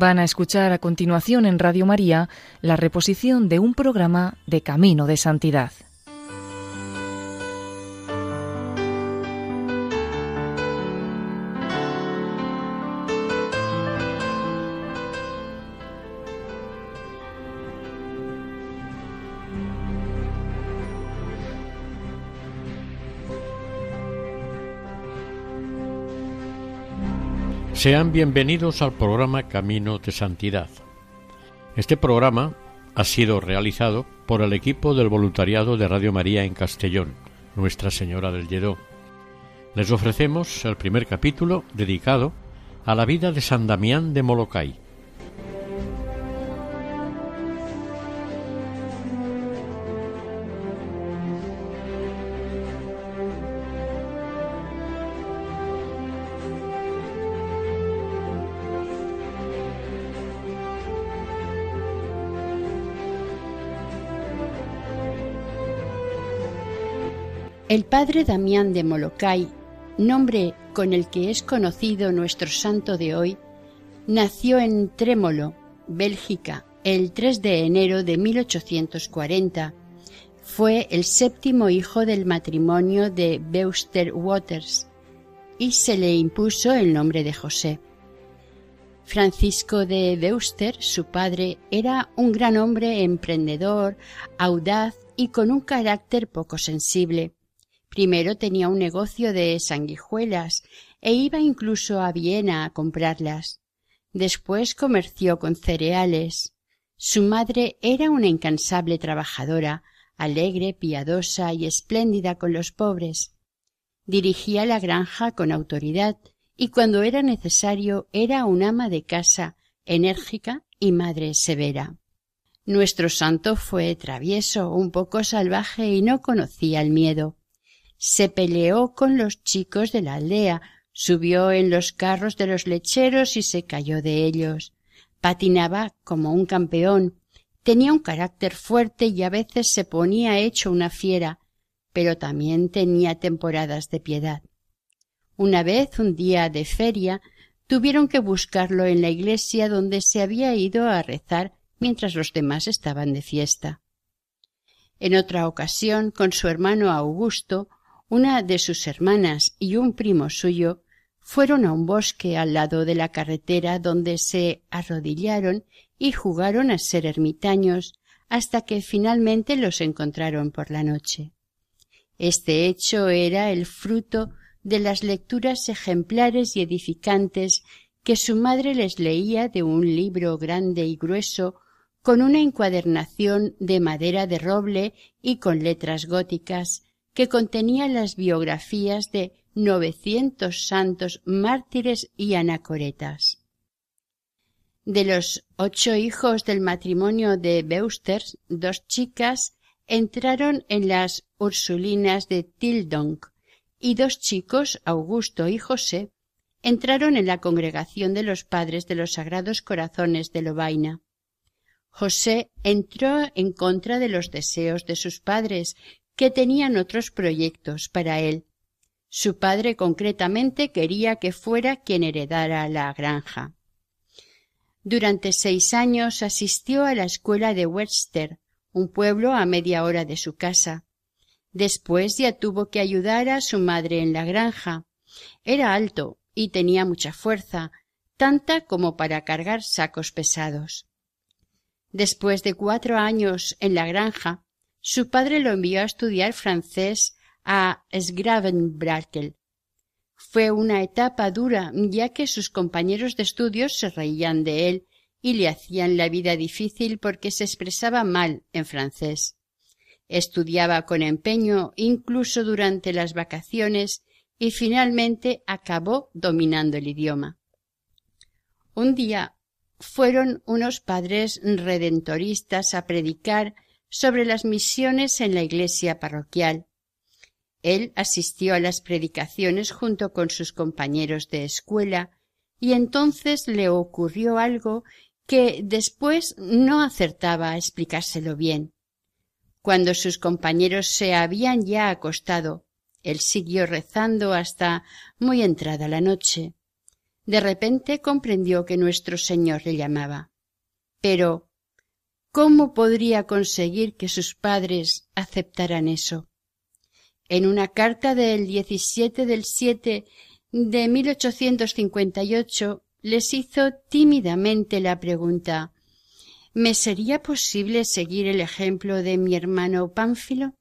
Van a escuchar a continuación en Radio María la reposición de un programa de Camino de Santidad. Sean bienvenidos al programa Camino de Santidad. Este programa ha sido realizado por el equipo del voluntariado de Radio María en Castellón, Nuestra Señora del Lledó. Les ofrecemos el primer capítulo dedicado a la vida de San Damián de Molokai. El padre Damián de Molokai, nombre con el que es conocido nuestro santo de hoy, nació en Trémolo, Bélgica, el 3 de enero de 1840. Fue el séptimo hijo del matrimonio de Beuster Waters y se le impuso el nombre de José. Francisco de Beuster, su padre, era un gran hombre emprendedor, audaz y con un carácter poco sensible. Primero tenía un negocio de sanguijuelas e iba incluso a Viena a comprarlas. Después comerció con cereales. Su madre era una incansable trabajadora, alegre, piadosa y espléndida con los pobres. Dirigía la granja con autoridad y cuando era necesario era un ama de casa, enérgica y madre severa. Nuestro santo fue travieso, un poco salvaje y no conocía el miedo. Se peleó con los chicos de la aldea, subió en los carros de los lecheros y se cayó de ellos. Patinaba como un campeón, tenía un carácter fuerte y a veces se ponía hecho una fiera, pero también tenía temporadas de piedad. Una vez, un día de feria, tuvieron que buscarlo en la iglesia donde se había ido a rezar mientras los demás estaban de fiesta. En otra ocasión, con su hermano Augusto, una de sus hermanas y un primo suyo fueron a un bosque al lado de la carretera donde se arrodillaron y jugaron a ser ermitaños hasta que finalmente los encontraron por la noche. Este hecho era el fruto de las lecturas ejemplares y edificantes que su madre les leía de un libro grande y grueso con una encuadernación de madera de roble y con letras góticas que contenía las biografías de 900 santos mártires y anacoretas. De los 8 hijos del matrimonio de Beusters, 2 chicas entraron en las Ursulinas de Tildonk y 2 chicos, Augusto y José, entraron en la congregación de los padres de los Sagrados Corazones de Lovaina. José entró en contra de los deseos de sus padres, que tenían otros proyectos para él. Su padre concretamente quería que fuera quien heredara la granja. Durante 6 años asistió a la escuela de Webster, un pueblo a media hora de su casa. Después ya tuvo que ayudar a su madre en la granja. Era alto y tenía mucha fuerza, tanta como para cargar sacos pesados. Después de 4 años en la granja, su padre lo envió a estudiar francés a Gravenbrakel. Fue una etapa dura, ya que sus compañeros de estudios se reían de él y le hacían la vida difícil porque se expresaba mal en francés. Estudiaba con empeño, incluso durante las vacaciones, y finalmente acabó dominando el idioma. Un día fueron unos padres redentoristas a predicar sobre las misiones en la iglesia parroquial. Él asistió a las predicaciones junto con sus compañeros de escuela y entonces le ocurrió algo que después no acertaba a explicárselo bien. Cuando sus compañeros se habían ya acostado, él siguió rezando hasta muy entrada la noche. De repente comprendió que nuestro Señor le llamaba. Pero, ¿cómo podría conseguir que sus padres aceptaran eso? En una carta del 17 del 7 de 1858 les hizo tímidamente la pregunta: ¿me sería posible seguir el ejemplo de mi hermano Pánfilo?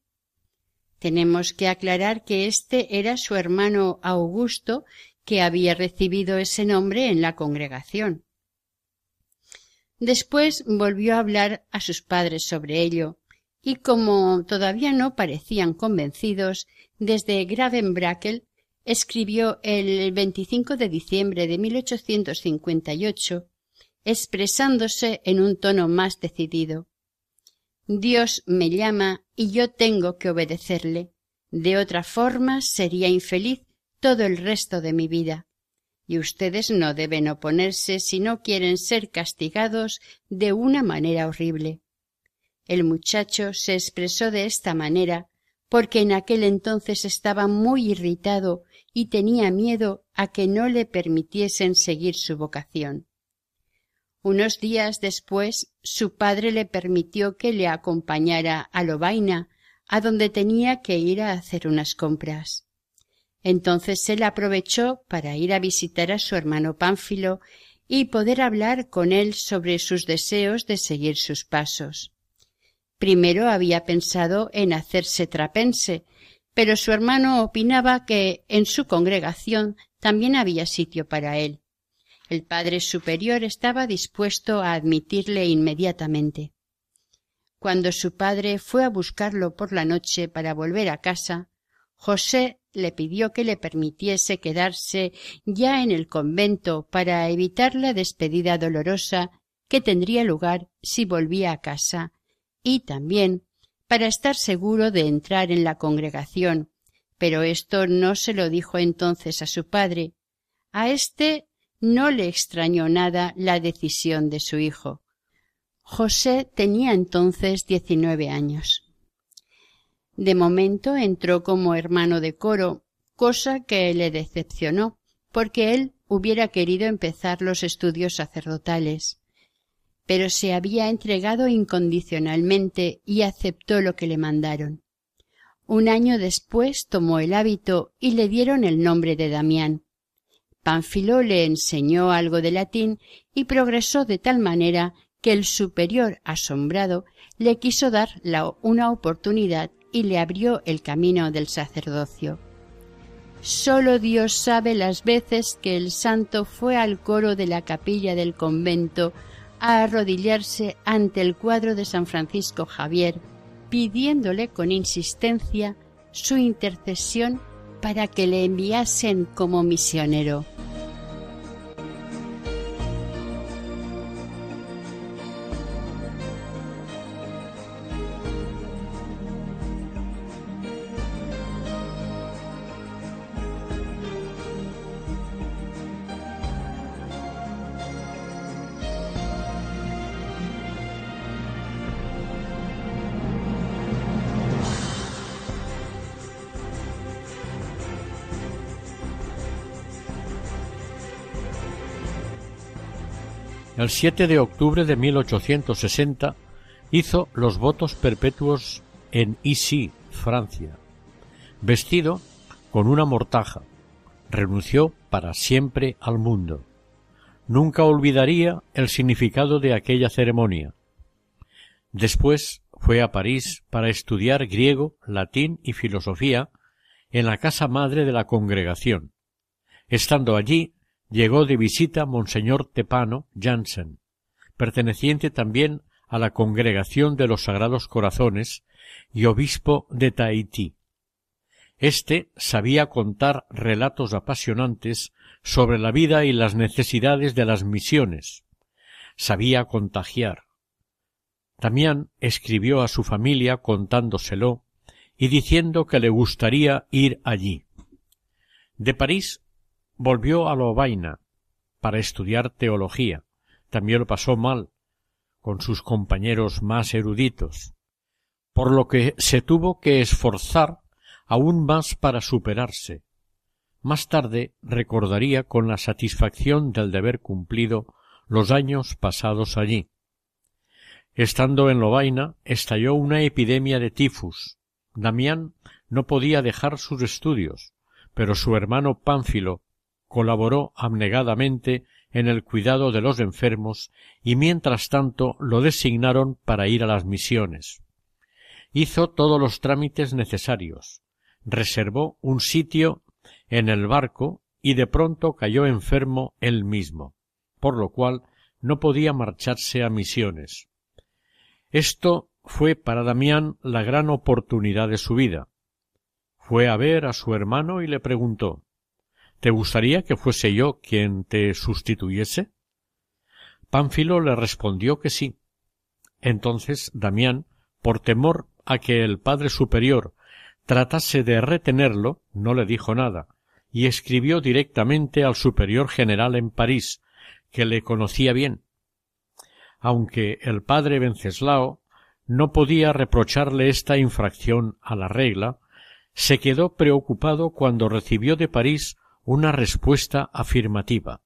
Tenemos que aclarar que este era su hermano Augusto, que había recibido ese nombre en la congregación. Después volvió a hablar a sus padres sobre ello, y como todavía no parecían convencidos, desde Gravenbrakel escribió el 25 de diciembre de 1858, expresándose en un tono más decidido: «Dios me llama y yo tengo que obedecerle. De otra forma sería infeliz todo el resto de mi vida. Y ustedes no deben oponerse si no quieren ser castigados de una manera horrible». El muchacho se expresó de esta manera porque en aquel entonces estaba muy irritado y tenía miedo a que no le permitiesen seguir su vocación. Unos días después, su padre le permitió que le acompañara a Lovaina, a donde tenía que ir a hacer unas compras. Entonces él aprovechó para ir a visitar a su hermano Pánfilo y poder hablar con él sobre sus deseos de seguir sus pasos. Primero había pensado en hacerse trapense, pero su hermano opinaba que en su congregación también había sitio para él. El padre superior estaba dispuesto a admitirle inmediatamente. Cuando su padre fue a buscarlo por la noche para volver a casa, José le pidió que le permitiese quedarse ya en el convento para evitar la despedida dolorosa que tendría lugar si volvía a casa, y también para estar seguro de entrar en la congregación, pero esto no se lo dijo entonces a su padre. A éste no le extrañó nada la decisión de su hijo. José tenía entonces 19 años. De momento entró como hermano de coro, cosa que le decepcionó, porque él hubiera querido empezar los estudios sacerdotales. Pero se había entregado incondicionalmente y aceptó lo que le mandaron. Un año después tomó el hábito y le dieron el nombre de Damián. Pánfilo le enseñó algo de latín y progresó de tal manera que el superior, asombrado, le quiso dar una oportunidad y le abrió el camino del sacerdocio. Solo Dios sabe las veces que el santo fue al coro de la capilla del convento a arrodillarse ante el cuadro de San Francisco Javier, pidiéndole con insistencia su intercesión para que le enviasen como misionero. El 7 de octubre de 1860 hizo los votos perpetuos en Issy, Francia. Vestido con una mortaja, renunció para siempre al mundo. Nunca olvidaría el significado de aquella ceremonia. Después fue a París para estudiar griego, latín y filosofía en la casa madre de la congregación. Estando allí, llegó de visita Monseñor Tepano Janssen, perteneciente también a la Congregación de los Sagrados Corazones y obispo de Tahití. Este sabía contar relatos apasionantes sobre la vida y las necesidades de las misiones. Sabía contagiar. Damián escribió a su familia contándoselo y diciendo que le gustaría ir allí. De París volvió a Lovaina para estudiar teología. También lo pasó mal con sus compañeros más eruditos, por lo que se tuvo que esforzar aún más para superarse. Más tarde recordaría con la satisfacción del deber cumplido los años pasados allí. Estando en Lovaina, estalló una epidemia de tifus. Damián no podía dejar sus estudios, pero su hermano Pánfilo colaboró abnegadamente en el cuidado de los enfermos y mientras tanto lo designaron para ir a las misiones. Hizo todos los trámites necesarios, reservó un sitio en el barco y de pronto cayó enfermo él mismo, por lo cual no podía marcharse a misiones. Esto fue para Damián la gran oportunidad de su vida. Fue a ver a su hermano y le preguntó: ¿Te gustaría que fuese yo quien te sustituyese? Pánfilo le respondió que sí. Entonces Damián, por temor a que el padre superior tratase de retenerlo, no le dijo nada, y escribió directamente al superior general en París, que le conocía bien. Aunque el padre Venceslao no podía reprocharle esta infracción a la regla, se quedó preocupado cuando recibió de París una respuesta afirmativa.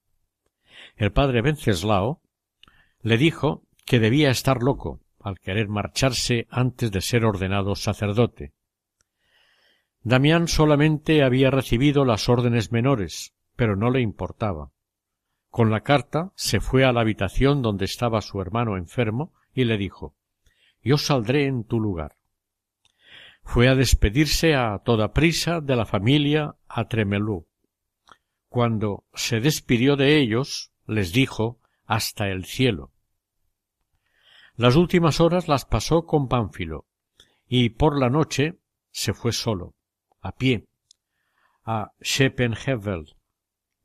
El padre Venceslao le dijo que debía estar loco al querer marcharse antes de ser ordenado sacerdote. Damián solamente había recibido las órdenes menores, pero no le importaba. Con la carta se fue a la habitación donde estaba su hermano enfermo y le dijo: «Yo saldré en tu lugar». Fue a despedirse a toda prisa de la familia a Tremelú. Cuando se despidió de ellos, les dijo: «Hasta el cielo». Las últimas horas las pasó con Pánfilo, y por la noche se fue solo, a pie, a Schepenhevel,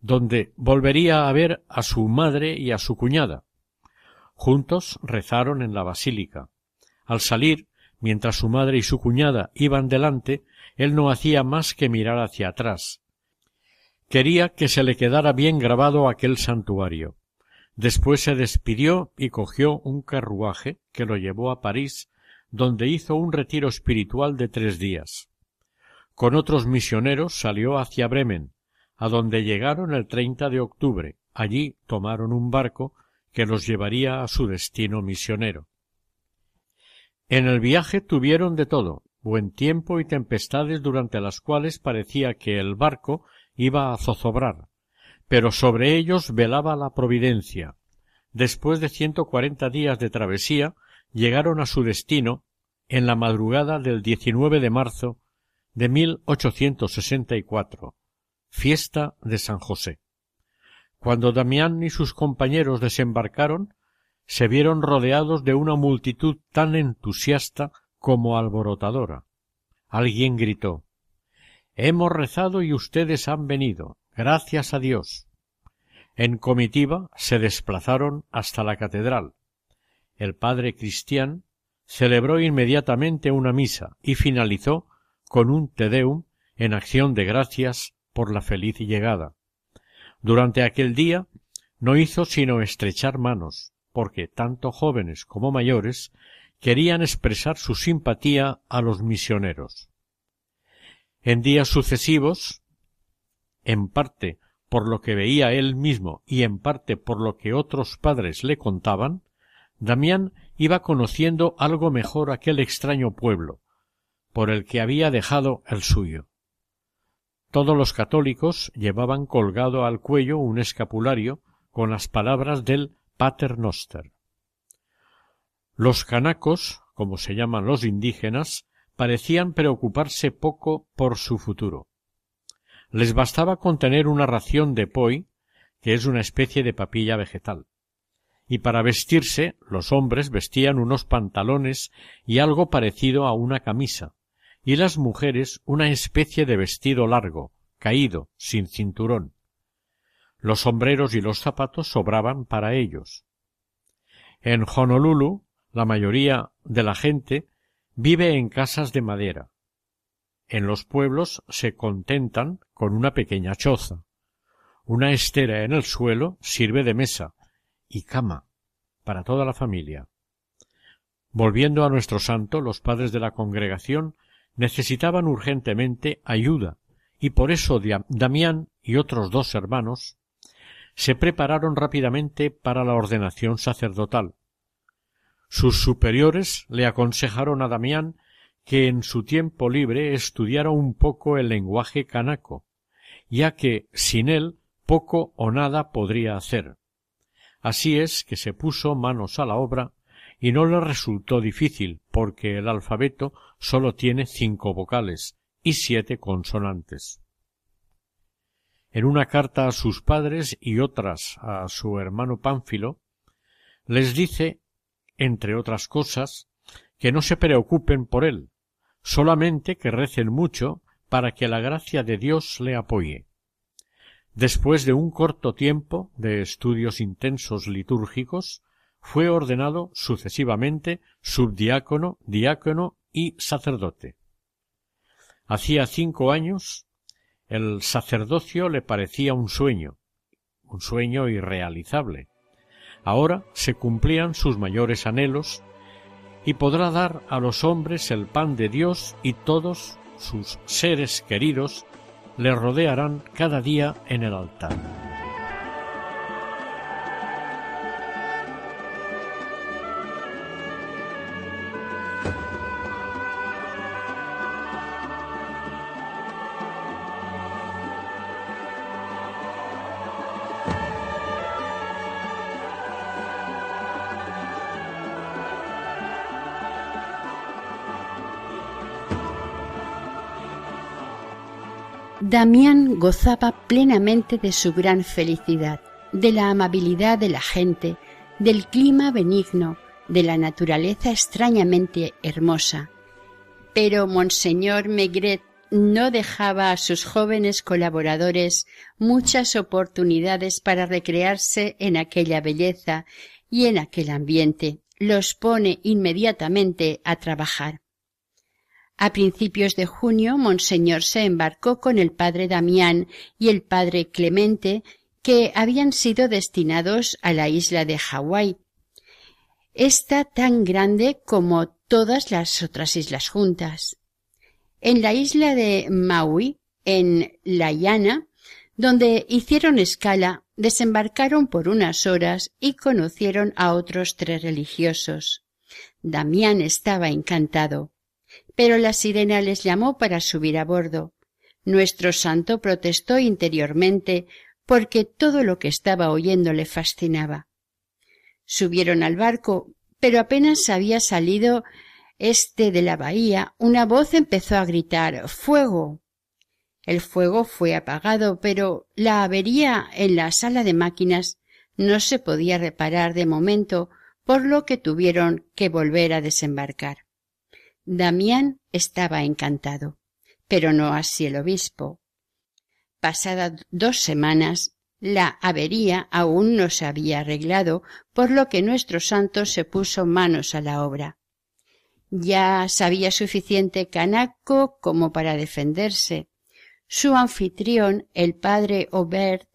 donde volvería a ver a su madre y a su cuñada. Juntos rezaron en la basílica. Al salir, mientras su madre y su cuñada iban delante, él no hacía más que mirar hacia atrás. Quería que se le quedara bien grabado aquel santuario. Después se despidió y cogió un carruaje que lo llevó a París, donde hizo un retiro espiritual de 3 días. Con otros misioneros salió hacia Bremen, a donde llegaron el 30 de octubre. Allí tomaron un barco que los llevaría a su destino misionero. En el viaje tuvieron de todo, buen tiempo y tempestades durante las cuales parecía que el barco iba a zozobrar, pero sobre ellos velaba la providencia. Después de 140 días de travesía, llegaron a su destino en la madrugada del 19 de marzo de 1864, fiesta de San José. Cuando Damián y sus compañeros desembarcaron, se vieron rodeados de una multitud tan entusiasta como alborotadora. Alguien gritó: «Hemos rezado y ustedes han venido. Gracias a Dios». En comitiva se desplazaron hasta la catedral. El padre Cristián celebró inmediatamente una misa y finalizó con un Te Deum en acción de gracias por la feliz llegada. Durante aquel día no hizo sino estrechar manos, porque tanto jóvenes como mayores querían expresar su simpatía a los misioneros. En días sucesivos, en parte por lo que veía él mismo y en parte por lo que otros padres le contaban, Damián iba conociendo algo mejor aquel extraño pueblo, por el que había dejado el suyo. Todos los católicos llevaban colgado al cuello un escapulario con las palabras del Pater Noster. Los canacos, como se llaman los indígenas, parecían preocuparse poco por su futuro. Les bastaba con tener una ración de poi, que es una especie de papilla vegetal. Y para vestirse, los hombres vestían unos pantalones y algo parecido a una camisa, y las mujeres una especie de vestido largo, caído, sin cinturón. Los sombreros y los zapatos sobraban para ellos. En Honolulu, la mayoría de la gente vive en casas de madera. En los pueblos se contentan con una pequeña choza. Una estera en el suelo sirve de mesa y cama para toda la familia. Volviendo a nuestro santo, los padres de la congregación necesitaban urgentemente ayuda y por eso Damián y otros dos hermanos se prepararon rápidamente para la ordenación sacerdotal. Sus superiores le aconsejaron a Damián que en su tiempo libre estudiara un poco el lenguaje canaco, ya que sin él poco o nada podría hacer. Así es que se puso manos a la obra y no le resultó difícil, porque el alfabeto solo tiene 5 vocales y 7 consonantes. En una carta a sus padres y otras a su hermano Pánfilo, les dice, entre otras cosas, que no se preocupen por él, solamente que recen mucho para que la gracia de Dios le apoye. Después de un corto tiempo de estudios intensos litúrgicos, fue ordenado sucesivamente subdiácono, diácono y sacerdote. Hacía 5 años el sacerdocio le parecía un sueño irrealizable. Ahora se cumplían sus mayores anhelos y podrá dar a los hombres el pan de Dios, y todos sus seres queridos le rodearán cada día en el altar. Damián gozaba plenamente de su gran felicidad, de la amabilidad de la gente, del clima benigno, de la naturaleza extrañamente hermosa. Pero Monseñor Maigret no dejaba a sus jóvenes colaboradores muchas oportunidades para recrearse en aquella belleza y en aquel ambiente. Los pone inmediatamente a trabajar. A principios de junio, Monseñor se embarcó con el padre Damián y el padre Clemente, que habían sido destinados a la isla de Hawái, esta tan grande como todas las otras islas juntas. En la isla de Maui, en Lahaina, donde hicieron escala, desembarcaron por unas horas y conocieron a otros 3 religiosos. Damián estaba encantado, pero la sirena les llamó para subir a bordo. Nuestro santo protestó interiormente porque todo lo que estaba oyendo le fascinaba. Subieron al barco, pero apenas había salido este de la bahía, una voz empezó a gritar «¡Fuego!». El fuego fue apagado, pero la avería en la sala de máquinas no se podía reparar de momento, por lo que tuvieron que volver a desembarcar. Damián estaba encantado, pero no así el obispo. Pasadas 2 semanas, la avería aún no se había arreglado, por lo que nuestro santo se puso manos a la obra. Ya sabía suficiente canaco como para defenderse. Su anfitrión, el padre Aubert,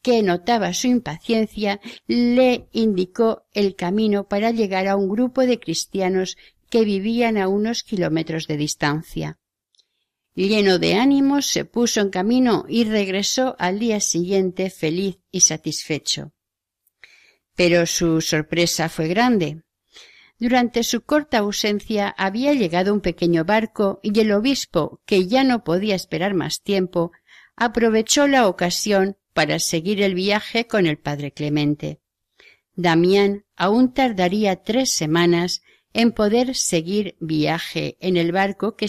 que notaba su impaciencia, le indicó el camino para llegar a un grupo de cristianos que vivían a unos kilómetros de distancia. Lleno de ánimos, se puso en camino y regresó al día siguiente feliz y satisfecho. Pero su sorpresa fue grande. Durante su corta ausencia había llegado un pequeño barco y el obispo, que ya no podía esperar más tiempo, aprovechó la ocasión para seguir el viaje con el padre Clemente. Damián aún tardaría 3 semanas en poder seguir viaje en el barco que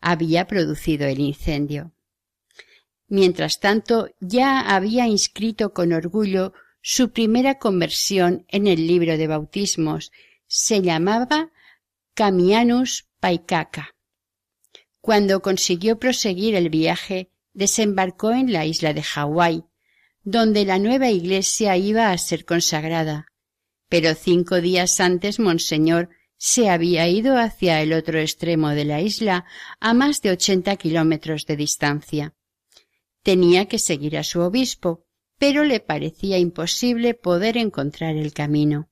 había producido el incendio. Mientras tanto, ya había inscrito con orgullo su primera conversión en el libro de bautismos. Se llamaba Camianus Paikaka. Cuando consiguió proseguir el viaje, desembarcó en la isla de Hawái, donde la nueva iglesia iba a ser consagrada. Pero 5 días antes Monseñor se había ido hacia el otro extremo de la isla, a más de 80 kilómetros de distancia. Tenía que seguir a su obispo, pero le parecía imposible poder encontrar el camino.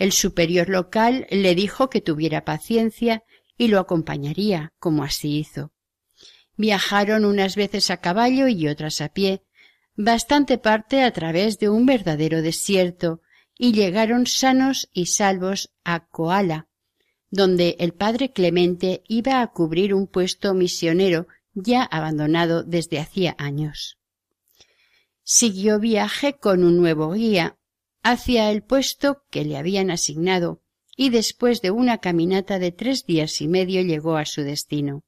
El superior local le dijo que tuviera paciencia y lo acompañaría, como así hizo. Viajaron unas veces a caballo y otras a pie, bastante parte a través de un verdadero desierto, y llegaron sanos y salvos a Koala, donde el padre Clemente iba a cubrir un puesto misionero ya abandonado desde hacía años. Siguió viaje con un nuevo guía hacia el puesto que le habían asignado y después de una caminata de 3 días y medio llegó a su destino.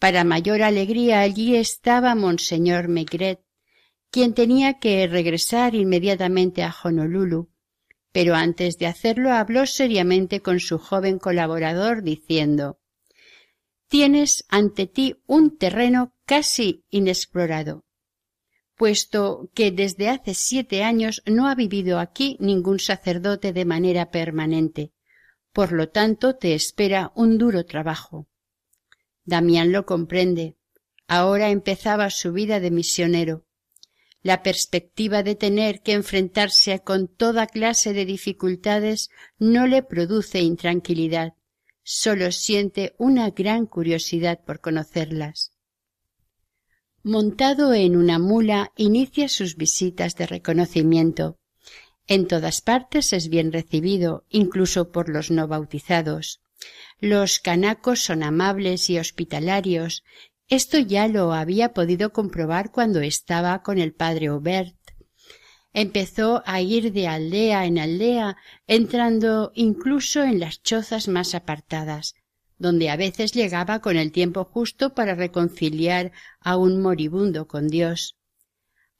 Para mayor alegría allí estaba Monseñor Maigret, quien tenía que regresar inmediatamente a Honolulu, pero antes de hacerlo habló seriamente con su joven colaborador diciendo: «Tienes ante ti un terreno casi inexplorado, puesto que desde hace 7 años no ha vivido aquí ningún sacerdote de manera permanente. Por lo tanto, te espera un duro trabajo». Damián lo comprende. Ahora empezaba su vida de misionero. La perspectiva de tener que enfrentarse con toda clase de dificultades no le produce intranquilidad, solo siente una gran curiosidad por conocerlas. Montado en una mula, inicia sus visitas de reconocimiento. En todas partes es bien recibido, incluso por los no bautizados. Los canacos son amables y hospitalarios. Esto ya lo había podido comprobar cuando estaba con el padre Aubert. Empezó a ir de aldea en aldea, entrando incluso en las chozas más apartadas, donde a veces llegaba con el tiempo justo para reconciliar a un moribundo con Dios.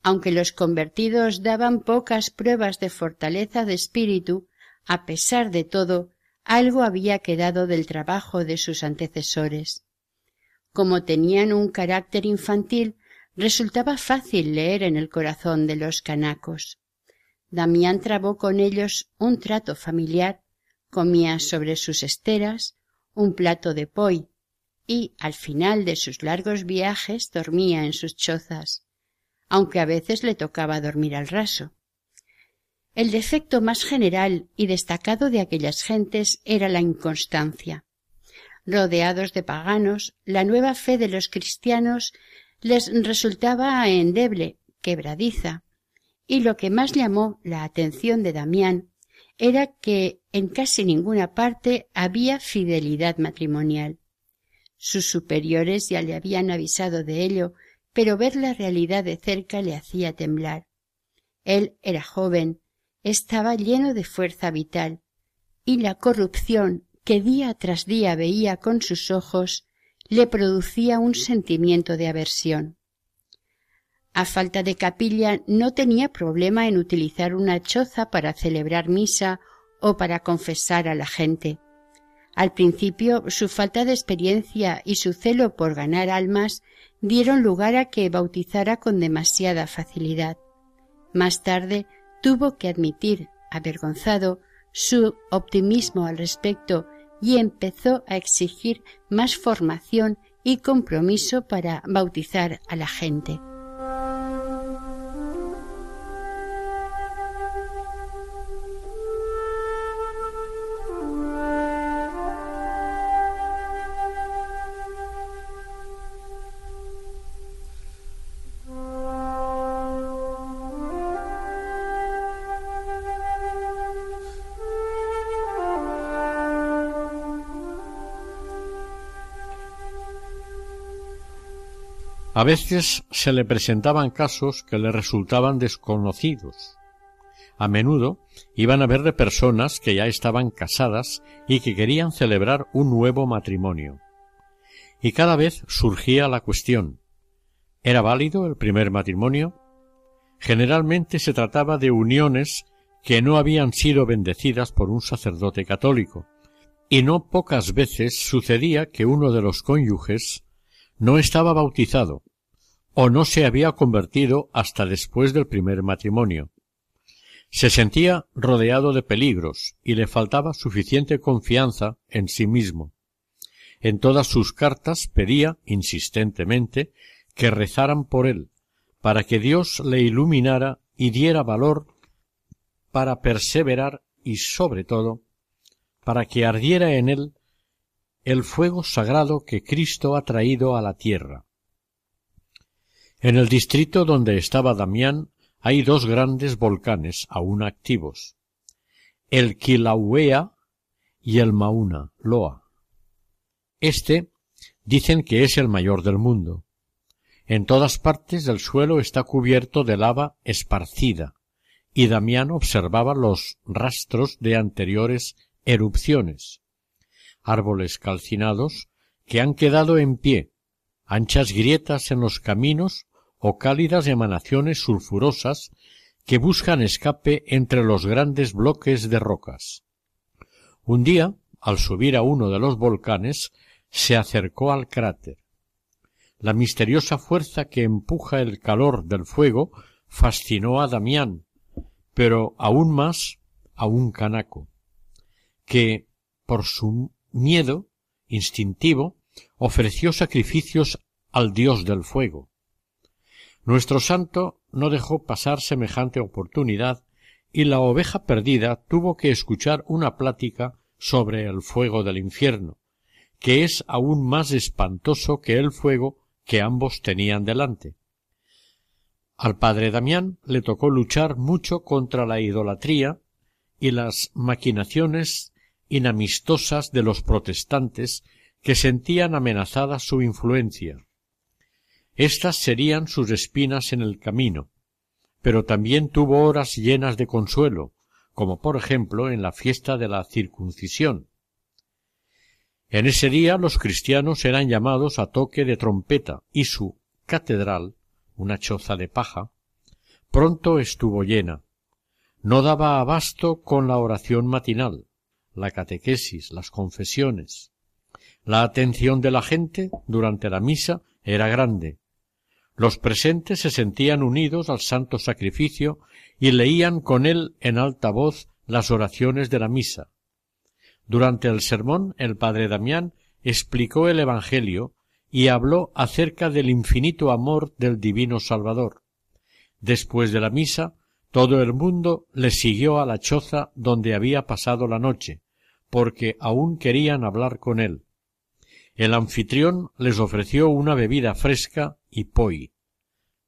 Aunque los convertidos daban pocas pruebas de fortaleza de espíritu, a pesar de todo, algo había quedado del trabajo de sus antecesores. Como tenían un carácter infantil, resultaba fácil leer en el corazón de los canacos. Damián trabó con ellos un trato familiar, comía sobre sus esteras un plato de poi y, al final de sus largos viajes, dormía en sus chozas, aunque a veces le tocaba dormir al raso. El defecto más general y destacado de aquellas gentes era la inconstancia. Rodeados de paganos, la nueva fe de los cristianos les resultaba endeble, quebradiza, y lo que más llamó la atención de Damián era que en casi ninguna parte había fidelidad matrimonial. Sus superiores ya le habían avisado de ello, pero ver la realidad de cerca le hacía temblar. Él era joven, estaba lleno de fuerza vital, y la corrupción que día tras día veía con sus ojos le producía un sentimiento de aversión. A falta de capilla no tenía problema en utilizar una choza para celebrar misa o para confesar a la gente. Al principio su falta de experiencia y su celo por ganar almas dieron lugar a que bautizara con demasiada facilidad. Más tarde tuvo que admitir, avergonzado, su optimismo al respecto y empezó a exigir más formación y compromiso para bautizar a la gente. A veces se le presentaban casos que le resultaban desconocidos. A menudo iban a ver de personas que ya estaban casadas y que querían celebrar un nuevo matrimonio. Y cada vez surgía la cuestión: ¿era válido el primer matrimonio? Generalmente se trataba de uniones que no habían sido bendecidas por un sacerdote católico, y no pocas veces sucedía que uno de los cónyuges no estaba bautizado o no se había convertido hasta después del primer matrimonio. Se sentía rodeado de peligros y le faltaba suficiente confianza en sí mismo. En todas sus cartas pedía insistentemente que rezaran por él, para que Dios le iluminara y diera valor para perseverar y, sobre todo, para que ardiera en él el fuego sagrado que Cristo ha traído a la tierra. En el distrito donde estaba Damián hay dos grandes volcanes aún activos, el Kilauea y el Mauna Loa. Este dicen que es el mayor del mundo. En todas partes el suelo está cubierto de lava esparcida, y Damián observaba los rastros de anteriores erupciones, árboles calcinados que han quedado en pie, anchas grietas en los caminos o cálidas emanaciones sulfurosas que buscan escape entre los grandes bloques de rocas. Un día, al subir a uno de los volcanes, se acercó al cráter. La misteriosa fuerza que empuja el calor del fuego fascinó a Damián, pero aún más a un canaco, que, por su miedo instintivo, ofreció sacrificios al dios del fuego. Nuestro santo no dejó pasar semejante oportunidad, y la oveja perdida tuvo que escuchar una plática sobre el fuego del infierno, que es aún más espantoso que el fuego que ambos tenían delante. Al padre Damián le tocó luchar mucho contra la idolatría y las maquinaciones inamistosas de los protestantes que sentían amenazada su influencia. Estas serían sus espinas en el camino, pero también tuvo horas llenas de consuelo, como por ejemplo en la fiesta de la circuncisión. En ese día los cristianos eran llamados a toque de trompeta y su catedral, una choza de paja, pronto estuvo llena. No daba abasto con la oración matinal, la catequesis, las confesiones. La atención de la gente durante la misa era grande. Los presentes se sentían unidos al santo sacrificio y leían con él en alta voz las oraciones de la misa. Durante el sermón, el padre Damián explicó el Evangelio y habló acerca del infinito amor del divino Salvador. Después de la misa, todo el mundo le siguió a la choza donde había pasado la noche, porque aún querían hablar con él. El anfitrión les ofreció una bebida fresca y poi,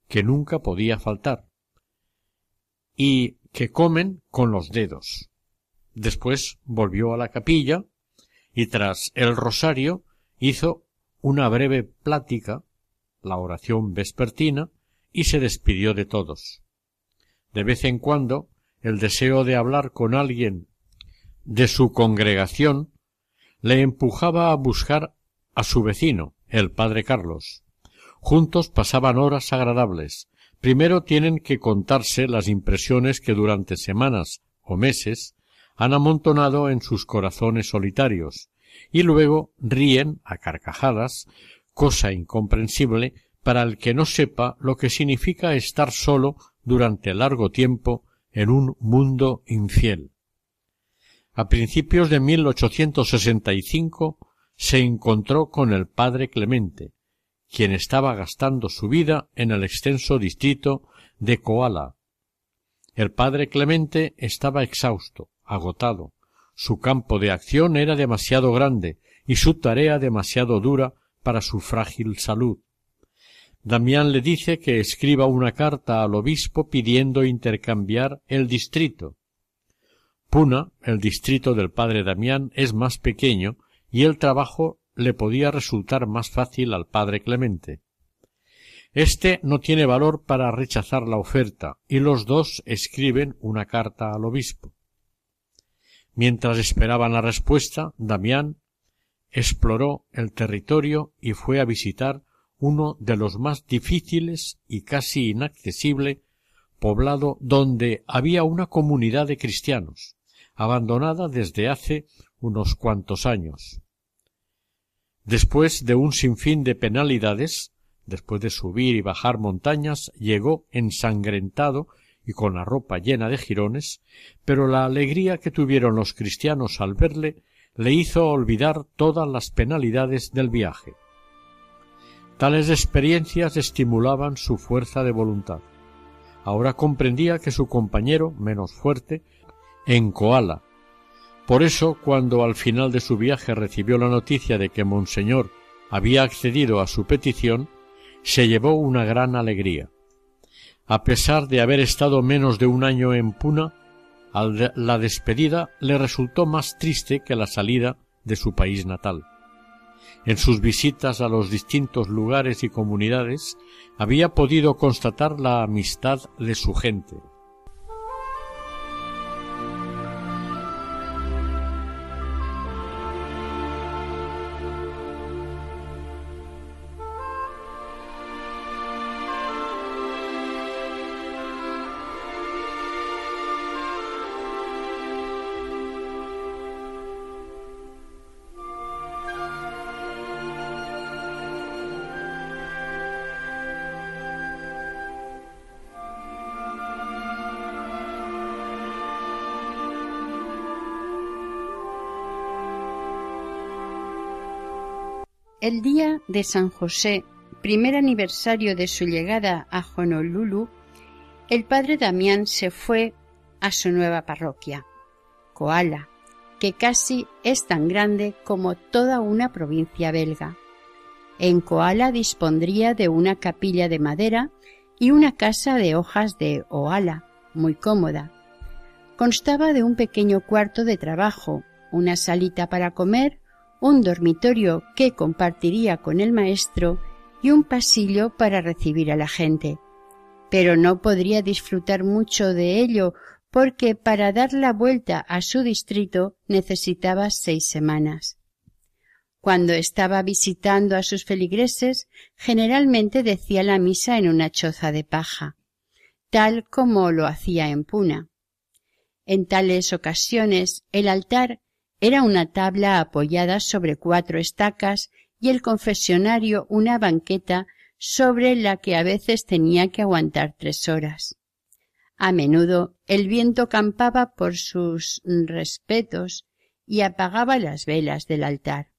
que nunca podía faltar, y que comen con los dedos. Después volvió a la capilla y tras el rosario hizo una breve plática, la oración vespertina, y se despidió de todos. De vez en cuando, el deseo de hablar con alguien de su congregación le empujaba a buscar a su vecino, el padre Carlos. Juntos pasaban horas agradables. Primero tienen que contarse las impresiones que durante semanas o meses han amontonado en sus corazones solitarios, y luego ríen a carcajadas, cosa incomprensible para el que no sepa lo que significa estar solo durante largo tiempo en un mundo infiel. A principios de 1865 se encontró con el padre Clemente, quien estaba gastando su vida en el extenso distrito de Koala. El padre Clemente estaba exhausto, agotado. Su campo de acción era demasiado grande y su tarea demasiado dura para su frágil salud. Damián le dice que escriba una carta al obispo pidiendo intercambiar el distrito. Puna, el distrito del padre Damián, es más pequeño y el trabajo le podía resultar más fácil al padre Clemente. Este no tiene valor para rechazar la oferta y los dos escriben una carta al obispo. Mientras esperaban la respuesta, Damián exploró el territorio y fue a visitar uno de los más difíciles y casi inaccesible poblado donde había una comunidad de cristianos, abandonada desde hace unos cuantos años. Después de un sinfín de penalidades, después de subir y bajar montañas, llegó ensangrentado y con la ropa llena de jirones, pero la alegría que tuvieron los cristianos al verle le hizo olvidar todas las penalidades del viaje. Tales experiencias estimulaban su fuerza de voluntad. Ahora comprendía que su compañero, menos fuerte, en Koala. Por eso, cuando al final de su viaje recibió la noticia de que Monseñor había accedido a su petición, se llevó una gran alegría. A pesar de haber estado menos de un año en Puna, la despedida le resultó más triste que la salida de su país natal. En sus visitas a los distintos lugares y comunidades había podido constatar la amistad de su gente. El día de San José, primer aniversario de su llegada a Honolulu, el padre Damián se fue a su nueva parroquia, Koala, que casi es tan grande como toda una provincia belga. En Koala dispondría de una capilla de madera y una casa de hojas de oala, muy cómoda. Constaba de un pequeño cuarto de trabajo, una salita para comer, un dormitorio que compartiría con el maestro y un pasillo para recibir a la gente. Pero no podría disfrutar mucho de ello porque para dar la vuelta a su distrito necesitaba 6 semanas. Cuando estaba visitando a sus feligreses, generalmente decía la misa en una choza de paja, tal como lo hacía en Puna. En tales ocasiones el altar era una tabla apoyada sobre 4 estacas y el confesionario una banqueta sobre la que a veces tenía que aguantar 3 horas. A menudo el viento campaba por sus respetos y apagaba las velas del altar.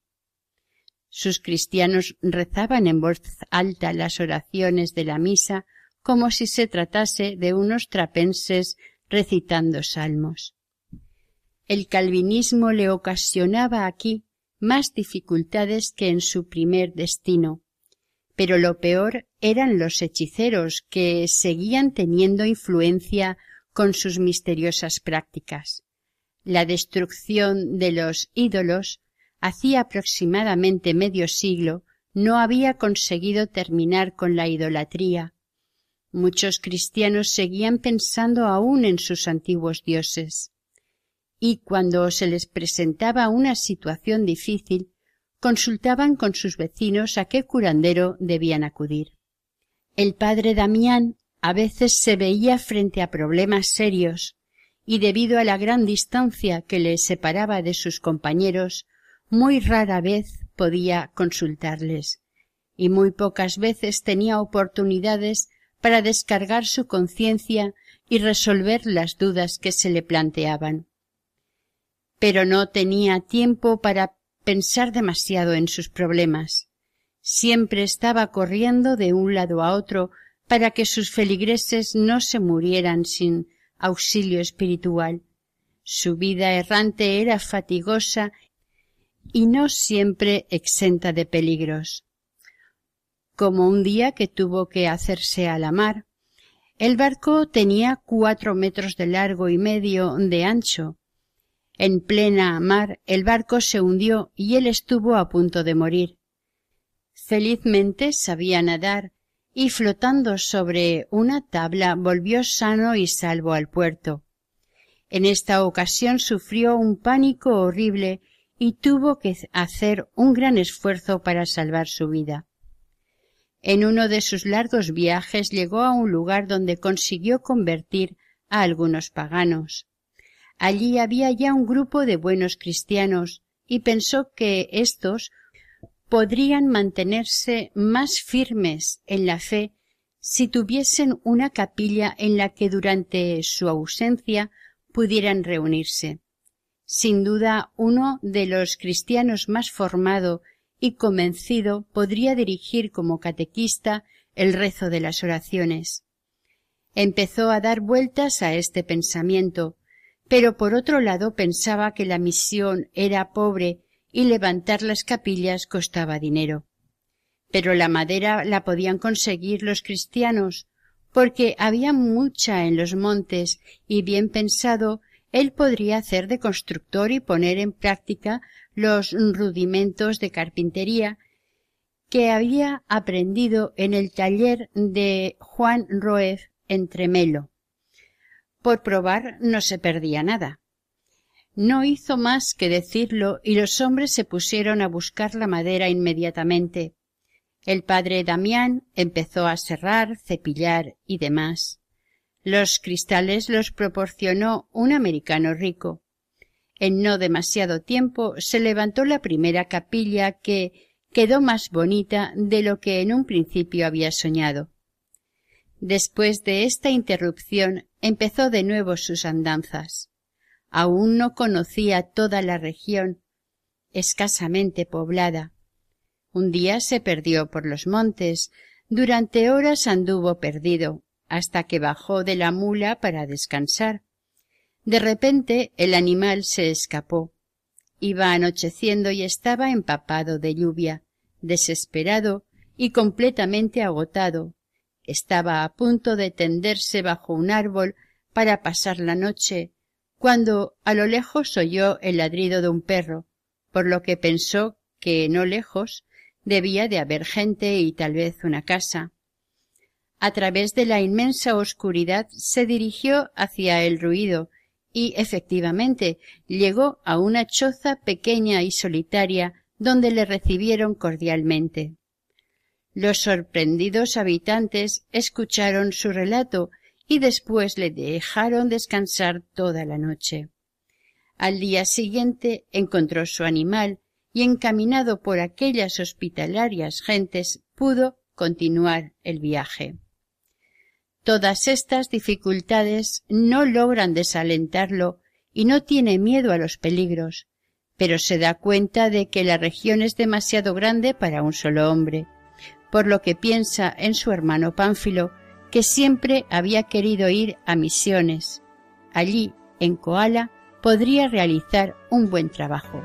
Sus cristianos rezaban en voz alta las oraciones de la misa como si se tratase de unos trapenses recitando salmos. El calvinismo le ocasionaba aquí más dificultades que en su primer destino, pero lo peor eran los hechiceros que seguían teniendo influencia con sus misteriosas prácticas. La destrucción de los ídolos hacía aproximadamente medio siglo no había conseguido terminar con la idolatría. Muchos cristianos seguían pensando aún en sus antiguos dioses. Y cuando se les presentaba una situación difícil, consultaban con sus vecinos a qué curandero debían acudir. El padre Damián a veces se veía frente a problemas serios, y debido a la gran distancia que le separaba de sus compañeros, muy rara vez podía consultarles, y muy pocas veces tenía oportunidades para descargar su conciencia y resolver las dudas que se le planteaban. Pero no tenía tiempo para pensar demasiado en sus problemas. Siempre estaba corriendo de un lado a otro para que sus feligreses no se murieran sin auxilio espiritual. Su vida errante era fatigosa y no siempre exenta de peligros. Como un día que tuvo que hacerse a la mar, el barco tenía 4 metros de largo y medio de ancho. En plena mar el barco se hundió y él estuvo a punto de morir. Felizmente sabía nadar y flotando sobre una tabla volvió sano y salvo al puerto. En esta ocasión sufrió un pánico horrible y tuvo que hacer un gran esfuerzo para salvar su vida. En uno de sus largos viajes llegó a un lugar donde consiguió convertir a algunos paganos. Allí había ya un grupo de buenos cristianos y pensó que éstos podrían mantenerse más firmes en la fe si tuviesen una capilla en la que durante su ausencia pudieran reunirse. Sin duda, uno de los cristianos más formado y convencido podría dirigir como catequista el rezo de las oraciones. Empezó a dar vueltas a este pensamiento, pero por otro lado pensaba que la misión era pobre y levantar las capillas costaba dinero. pero la madera la podían conseguir los cristianos, porque había mucha en los montes, y bien pensado, él podría hacer de constructor y poner en práctica los rudimentos de carpintería que había aprendido en el taller de Juan Roef en Tremelo. Por probar no se perdía nada. No hizo más que decirlo y los hombres se pusieron a buscar la madera inmediatamente. El padre Damián empezó a serrar, cepillar y demás. Los cristales los proporcionó un americano rico. En no demasiado tiempo se levantó la primera capilla que quedó más bonita de lo que en un principio había soñado. Después de esta interrupción empezó de nuevo sus andanzas. Aún no conocía toda la región, escasamente poblada. Un día se perdió por los montes, durante horas anduvo perdido, hasta que bajó de la mula para descansar. De repente el animal se escapó. Iba anocheciendo y estaba empapado de lluvia, desesperado y completamente agotado. Estaba a punto de tenderse bajo un árbol para pasar la noche, cuando a lo lejos oyó el ladrido de un perro, por lo que pensó que no lejos debía de haber gente y tal vez una casa. A través de la inmensa oscuridad se dirigió hacia el ruido y, efectivamente, llegó a una choza pequeña y solitaria donde le recibieron cordialmente. Los sorprendidos habitantes escucharon su relato y después le dejaron descansar toda la noche. Al día siguiente encontró su animal y, encaminado por aquellas hospitalarias gentes, pudo continuar el viaje. Todas estas dificultades no logran desalentarlo y no tiene miedo a los peligros, pero se da cuenta de que la región es demasiado grande para un solo hombre, por lo que piensa en su hermano Pánfilo, que siempre había querido ir a misiones. Allí, en Koala, podría realizar un buen trabajo.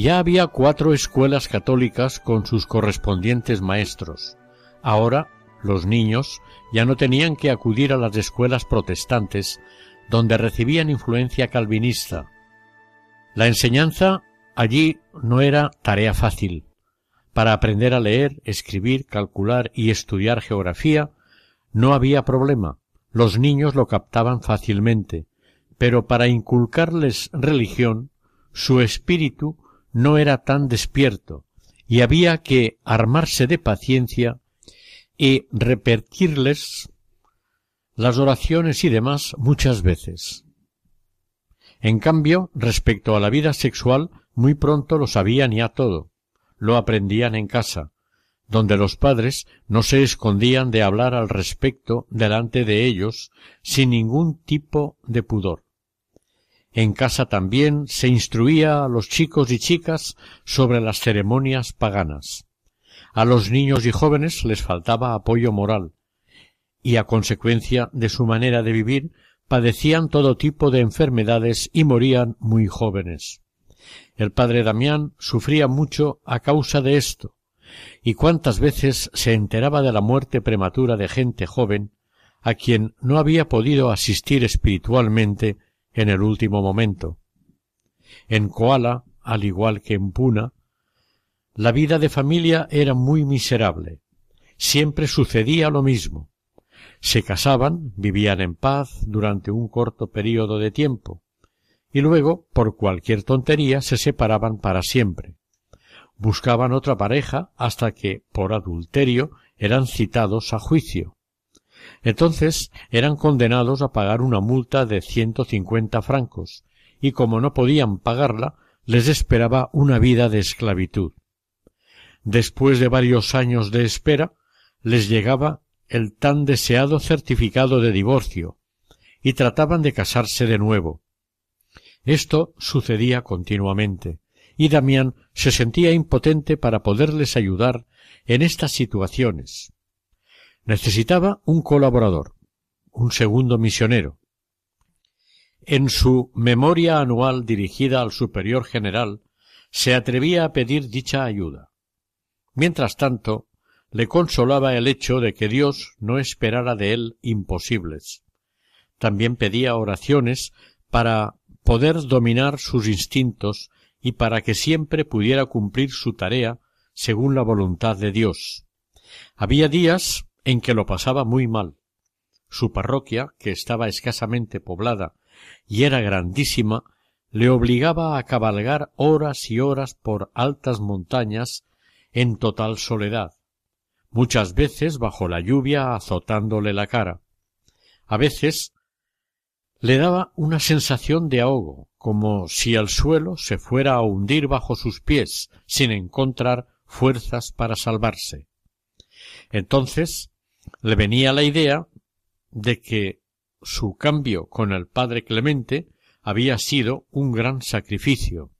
Ya había 4 escuelas católicas con sus correspondientes maestros. Ahora, los niños ya no tenían que acudir a las escuelas protestantes, donde recibían influencia calvinista. La enseñanza allí no era tarea fácil. Para aprender a leer, escribir, calcular y estudiar geografía, no había problema. Los niños lo captaban fácilmente, pero para inculcarles religión, su espíritu no era tan despierto y había que armarse de paciencia y repetirles las oraciones y demás muchas veces. En cambio, respecto a la vida sexual, muy pronto lo sabían ya todo. Lo aprendían en casa, donde los padres no se escondían de hablar al respecto delante de ellos sin ningún tipo de pudor. En casa también se instruía a los chicos y chicas sobre las ceremonias paganas. A los niños y jóvenes les faltaba apoyo moral, y a consecuencia de su manera de vivir padecían todo tipo de enfermedades y morían muy jóvenes. El padre Damián sufría mucho a causa de esto, y cuántas veces se enteraba de la muerte prematura de gente joven a quien no había podido asistir espiritualmente en el último momento. En Koala, al igual que en Puna, la vida de familia era muy miserable. Siempre sucedía lo mismo. Se casaban, vivían en paz durante un corto periodo de tiempo, y luego, por cualquier tontería, se separaban para siempre. Buscaban otra pareja hasta que, por adulterio, eran citados a juicio. Entonces eran condenados a pagar una multa de 150 francos, y como no podían pagarla, les esperaba una vida de esclavitud. Después de varios años de espera, les llegaba el tan deseado certificado de divorcio, y trataban de casarse de nuevo. Esto sucedía continuamente, y Damián se sentía impotente para poderles ayudar en estas situaciones. Necesitaba un colaborador, un segundo misionero. En su memoria anual dirigida al superior general, se atrevía a pedir dicha ayuda. Mientras tanto, le consolaba el hecho de que Dios no esperara de él imposibles. También pedía oraciones para poder dominar sus instintos y para que siempre pudiera cumplir su tarea según la voluntad de Dios. Había días en que lo pasaba muy mal. Su parroquia, que estaba escasamente poblada y era grandísima, le obligaba a cabalgar horas y horas por altas montañas en total soledad, muchas veces bajo la lluvia azotándole la cara. A veces le daba una sensación de ahogo, como si el suelo se fuera a hundir bajo sus pies, sin encontrar fuerzas para salvarse. Entonces le venía la idea de que su cambio con el padre Clemente había sido un gran sacrificio.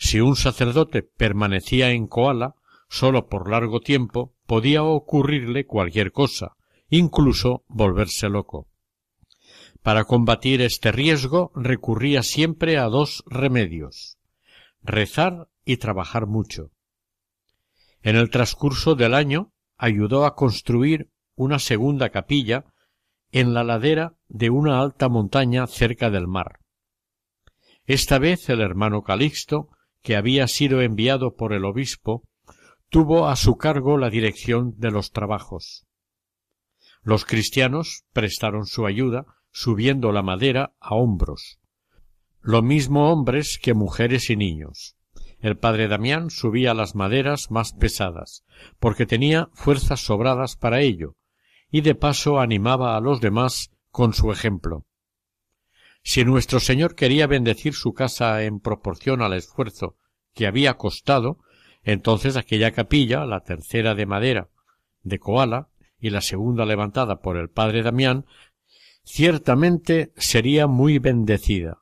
Si un sacerdote permanecía en Koala solo por largo tiempo, podía ocurrirle cualquier cosa, incluso volverse loco. Para combatir este riesgo recurría siempre a dos remedios: rezar y trabajar mucho. En el transcurso del año ayudó a construir una segunda capilla en la ladera de una alta montaña cerca del mar. Esta vez el hermano Calixto, que había sido enviado por el obispo, tuvo a su cargo la dirección de los trabajos. Los cristianos prestaron su ayuda subiendo la madera a hombros, lo mismo hombres que mujeres y niños. El padre Damián subía las maderas más pesadas, porque tenía fuerzas sobradas para ello, y de paso animaba a los demás con su ejemplo. Si nuestro Señor quería bendecir su casa en proporción al esfuerzo que había costado, entonces aquella capilla, la tercera de madera de Koala y la segunda levantada por el padre Damián, ciertamente sería muy bendecida.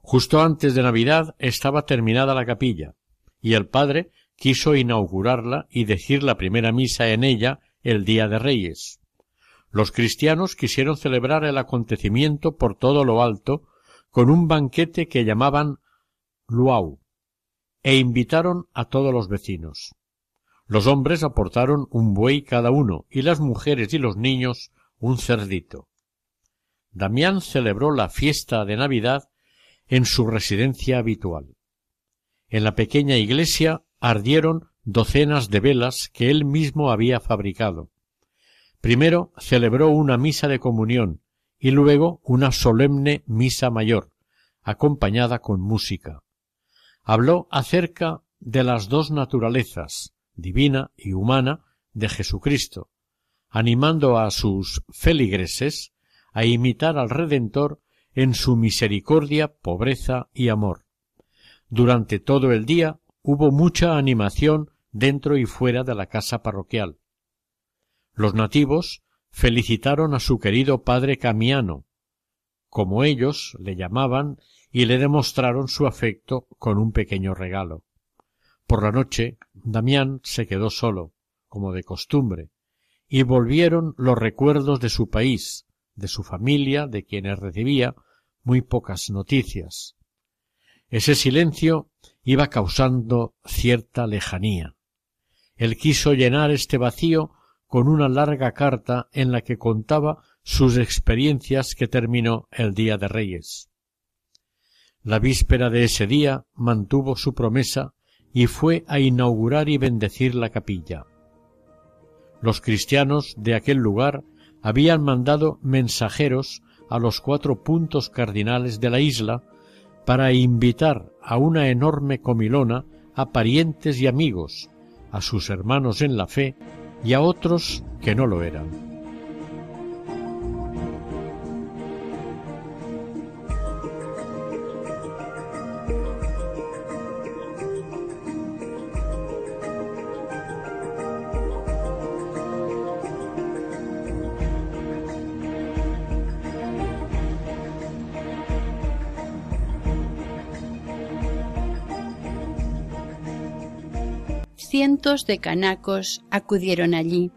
Justo antes de Navidad estaba terminada la capilla, y el padre quiso inaugurarla y decir la primera misa en ella el Día de Reyes. Los cristianos quisieron celebrar el acontecimiento por todo lo alto con un banquete que llamaban luau, e invitaron a todos los vecinos. Los hombres aportaron un buey cada uno, y las mujeres y los niños un cerdito. Damián celebró la fiesta de Navidad en su residencia habitual. En la pequeña iglesia ardieron docenas de velas que él mismo había fabricado. Primero celebró una misa de comunión y luego una solemne misa mayor, acompañada con música. Habló acerca de las dos naturalezas, divina y humana, de Jesucristo, animando a sus feligreses a imitar al Redentor en su misericordia, pobreza y amor. Durante todo el día hubo mucha animación dentro y fuera de la casa parroquial. Los nativos felicitaron a su querido padre Camiano, como ellos le llamaban, y le demostraron su afecto con un pequeño regalo. Por la noche, Damián se quedó solo, como de costumbre, y volvieron los recuerdos de su país, de su familia, de quienes recibía muy pocas noticias. Ese silencio iba causando cierta lejanía. Él quiso llenar este vacío con una larga carta en la que contaba sus experiencias, que terminó el Día de Reyes. La víspera de ese día mantuvo su promesa y fue a inaugurar y bendecir la capilla. Los cristianos de aquel lugar habían mandado mensajeros a los 4 puntos cardinales de la isla para invitar a una enorme comilona a parientes y amigos, a sus hermanos en la fe y a otros que no lo eran. 600 de canacos acudieron allí.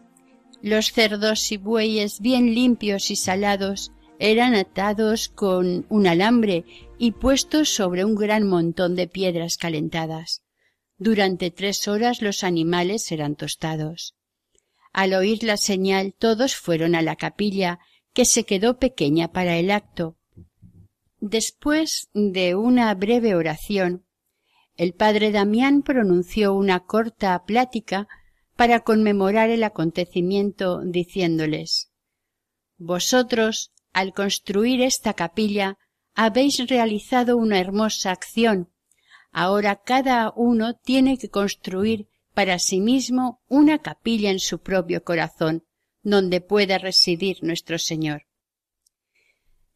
Los cerdos y bueyes bien limpios y salados eran atados con un alambre y puestos sobre un gran montón de piedras calentadas. Durante 3 horas los animales serán tostados. Al oír la señal todos fueron a la capilla, que se quedó pequeña para el acto. Después de una breve oración, el padre Damián pronunció una corta plática para conmemorar el acontecimiento, diciéndoles: «Vosotros, al construir esta capilla, habéis realizado una hermosa acción. Ahora cada uno tiene que construir para sí mismo una capilla en su propio corazón, donde pueda residir nuestro Señor».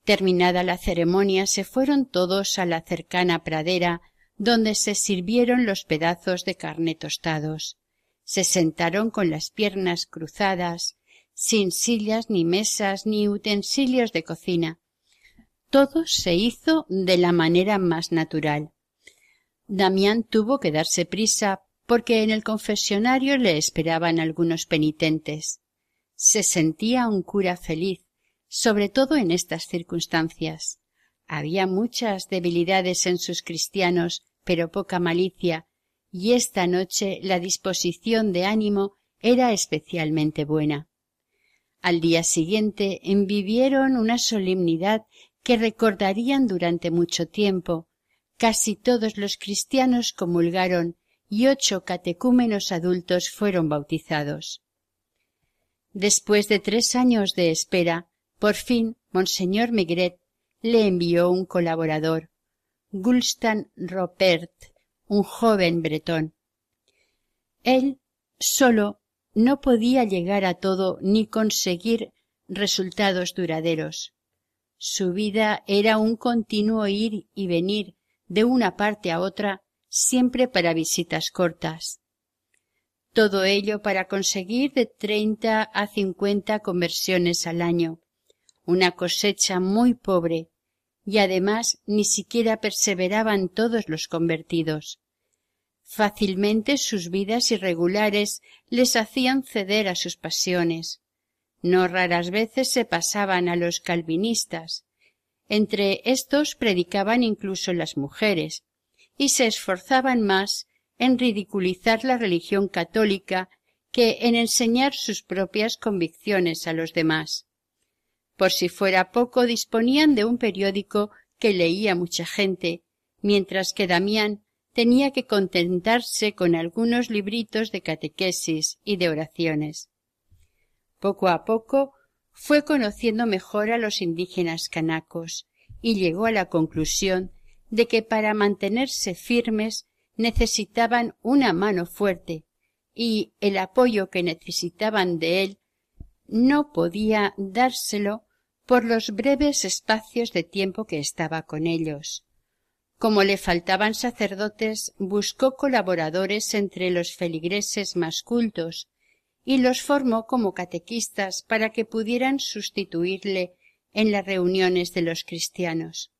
Terminada la ceremonia, se fueron todos a la cercana pradera, donde se sirvieron los pedazos de carne tostados. Se sentaron con las piernas cruzadas, sin sillas ni mesas ni utensilios de cocina. Todo se hizo de la manera más natural. Damián tuvo que darse prisa porque en el confesionario le esperaban algunos penitentes. Se sentía un cura feliz, sobre todo en estas circunstancias. Había muchas debilidades en sus cristianos, pero poca malicia, y esta noche la disposición de ánimo era especialmente buena. Al día siguiente vivieron una solemnidad que recordarían durante mucho tiempo. Casi todos los cristianos comulgaron y 8 catecúmenos adultos fueron bautizados. Después de 3 años de espera, por fin Monseñor Maigret le envió un colaborador, Gulstan Ropert, un joven bretón. Él solo no podía llegar a todo ni conseguir resultados duraderos. Su vida era un continuo ir y venir de una parte a otra, siempre para visitas cortas. Todo ello para conseguir de 30 a 50 conversiones al año, una cosecha muy pobre, y además ni siquiera perseveraban todos los convertidos. Fácilmente sus vidas irregulares les hacían ceder a sus pasiones. No raras veces se pasaban a los calvinistas. Entre estos predicaban incluso las mujeres, y se esforzaban más en ridiculizar la religión católica que en enseñar sus propias convicciones a los demás. Por si fuera poco, disponían de un periódico que leía mucha gente, mientras que Damián tenía que contentarse con algunos libritos de catequesis y de oraciones. Poco a poco fue conociendo mejor a los indígenas canacos y llegó a la conclusión de que para mantenerse firmes necesitaban una mano fuerte, y el apoyo que necesitaban de él no podía dárselo por los breves espacios de tiempo que estaba con ellos. Como le faltaban sacerdotes, buscó colaboradores entre los feligreses más cultos y los formó como catequistas para que pudieran sustituirle en las reuniones de los cristianos.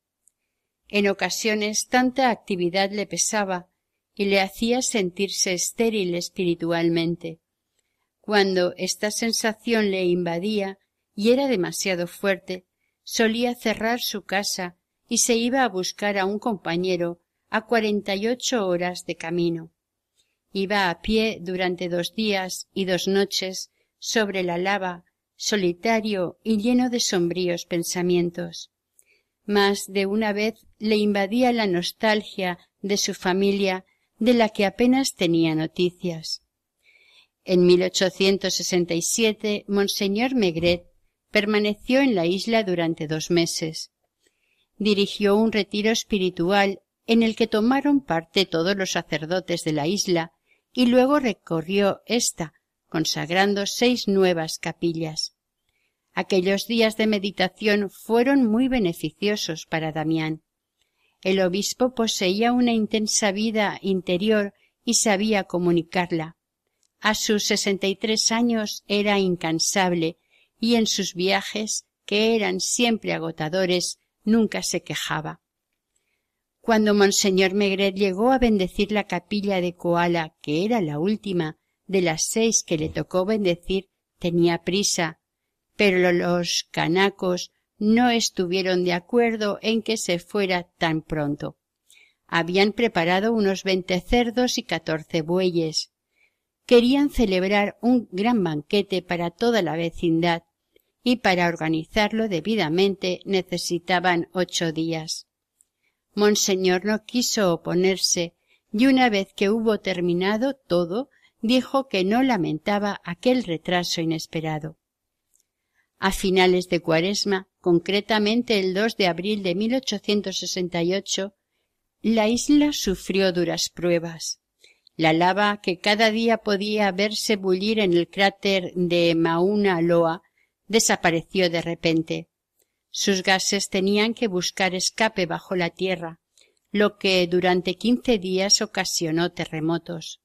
En ocasiones tanta actividad le pesaba y le hacía sentirse estéril espiritualmente. Cuando esta sensación le invadía y era demasiado fuerte, solía cerrar su casa y se iba a buscar a un compañero a 48 horas de camino. Iba a pie durante 2 días y 2 noches sobre la lava, solitario y lleno de sombríos pensamientos. Más de una vez le invadía la nostalgia de su familia, de la que apenas tenía noticias. En 1867, Monseñor Maigret permaneció en la isla durante 2 meses. Dirigió un retiro espiritual en el que tomaron parte todos los sacerdotes de la isla, y luego recorrió ésta, consagrando 6 nuevas capillas. Aquellos días de meditación fueron muy beneficiosos para Damián. El obispo poseía una intensa vida interior y sabía comunicarla. A sus 63 años era incansable, y en sus viajes, que eran siempre agotadores, nunca se quejaba. Cuando Monseñor Maigret llegó a bendecir la capilla de Koala, que era la última de las 6 que le tocó bendecir, tenía prisa, pero los canacos no estuvieron de acuerdo en que se fuera tan pronto. Habían preparado unos 20 cerdos y 14 bueyes. Querían celebrar un gran banquete para toda la vecindad, y para organizarlo debidamente necesitaban 8 días. Monseñor no quiso oponerse, y una vez que hubo terminado todo, dijo que no lamentaba aquel retraso inesperado. A finales de Cuaresma, concretamente el 2 de abril de 1868, la isla sufrió duras pruebas. La lava que cada día podía verse bullir en el cráter de Mauna Loa desapareció de repente. Sus gases tenían que buscar escape bajo la tierra, lo que durante 15 días ocasionó terremotos.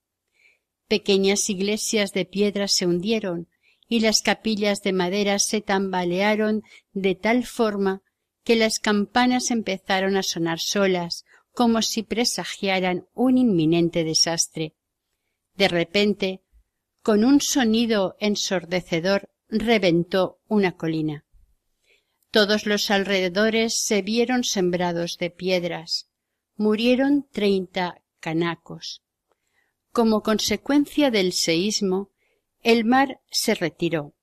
Pequeñas iglesias de piedra se hundieron y las capillas de madera se tambalearon de tal forma que las campanas empezaron a sonar solas, como si presagiaran un inminente desastre. De repente, con un sonido ensordecedor, reventó una colina. Todos los alrededores se vieron sembrados de piedras. Murieron 30 canacos. Como consecuencia del seísmo, el mar se retiró.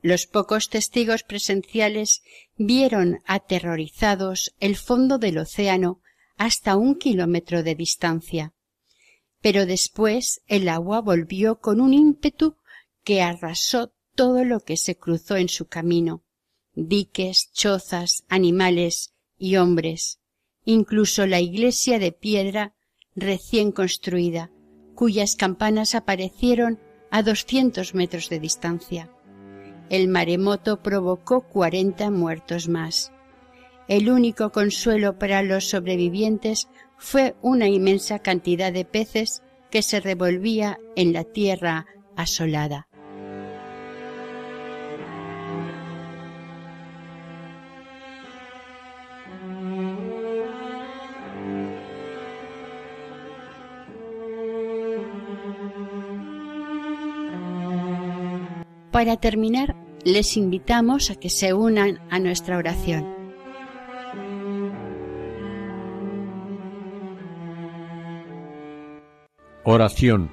Los pocos testigos presenciales vieron aterrorizados el fondo del océano hasta 1 kilómetro de distancia. Pero después el agua volvió con un ímpetu que arrasó todo lo que se cruzó en su camino: diques, chozas, animales y hombres, incluso la iglesia de piedra recién construida, cuyas campanas aparecieron a 200 metros de distancia. El maremoto provocó 40 muertos más. El único consuelo para los sobrevivientes fue una inmensa cantidad de peces que se revolvía en la tierra asolada. Para terminar, les invitamos a que se unan a nuestra oración. Oración.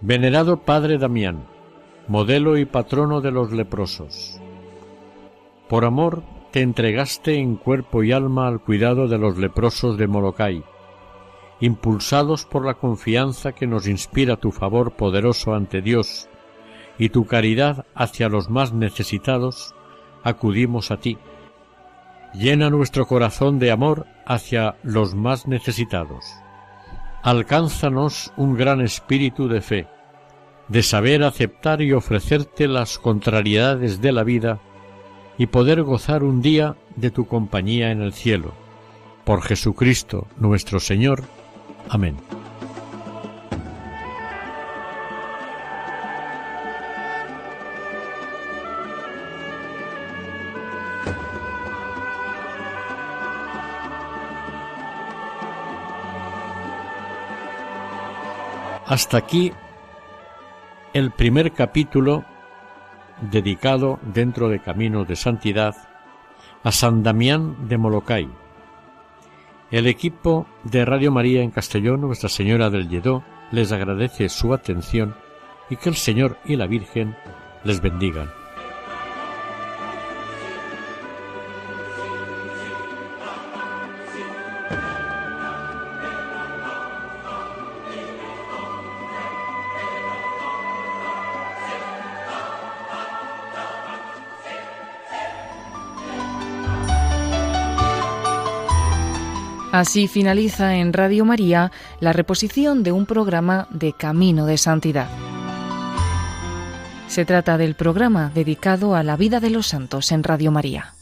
Venerado Padre Damián, modelo y patrono de los leprosos, por amor te entregaste en cuerpo y alma al cuidado de los leprosos de Molokai, impulsados por la confianza que nos inspira tu favor poderoso ante Dios y tu caridad hacia los más necesitados, acudimos a ti. Llena nuestro corazón de amor hacia los más necesitados. Alcánzanos un gran espíritu de fe, de saber aceptar y ofrecerte las contrariedades de la vida y poder gozar un día de tu compañía en el cielo. Por Jesucristo nuestro Señor. Amén. Hasta aquí el primer capítulo dedicado, dentro de Caminos de Santidad, a San Damián de Molokai. El equipo de Radio María en Castellón, Nuestra Señora del Lledó, les agradece su atención y que el Señor y la Virgen les bendigan. Así finaliza en Radio María la reposición de un programa de Camino de Santidad. Se trata del programa dedicado a la vida de los santos en Radio María.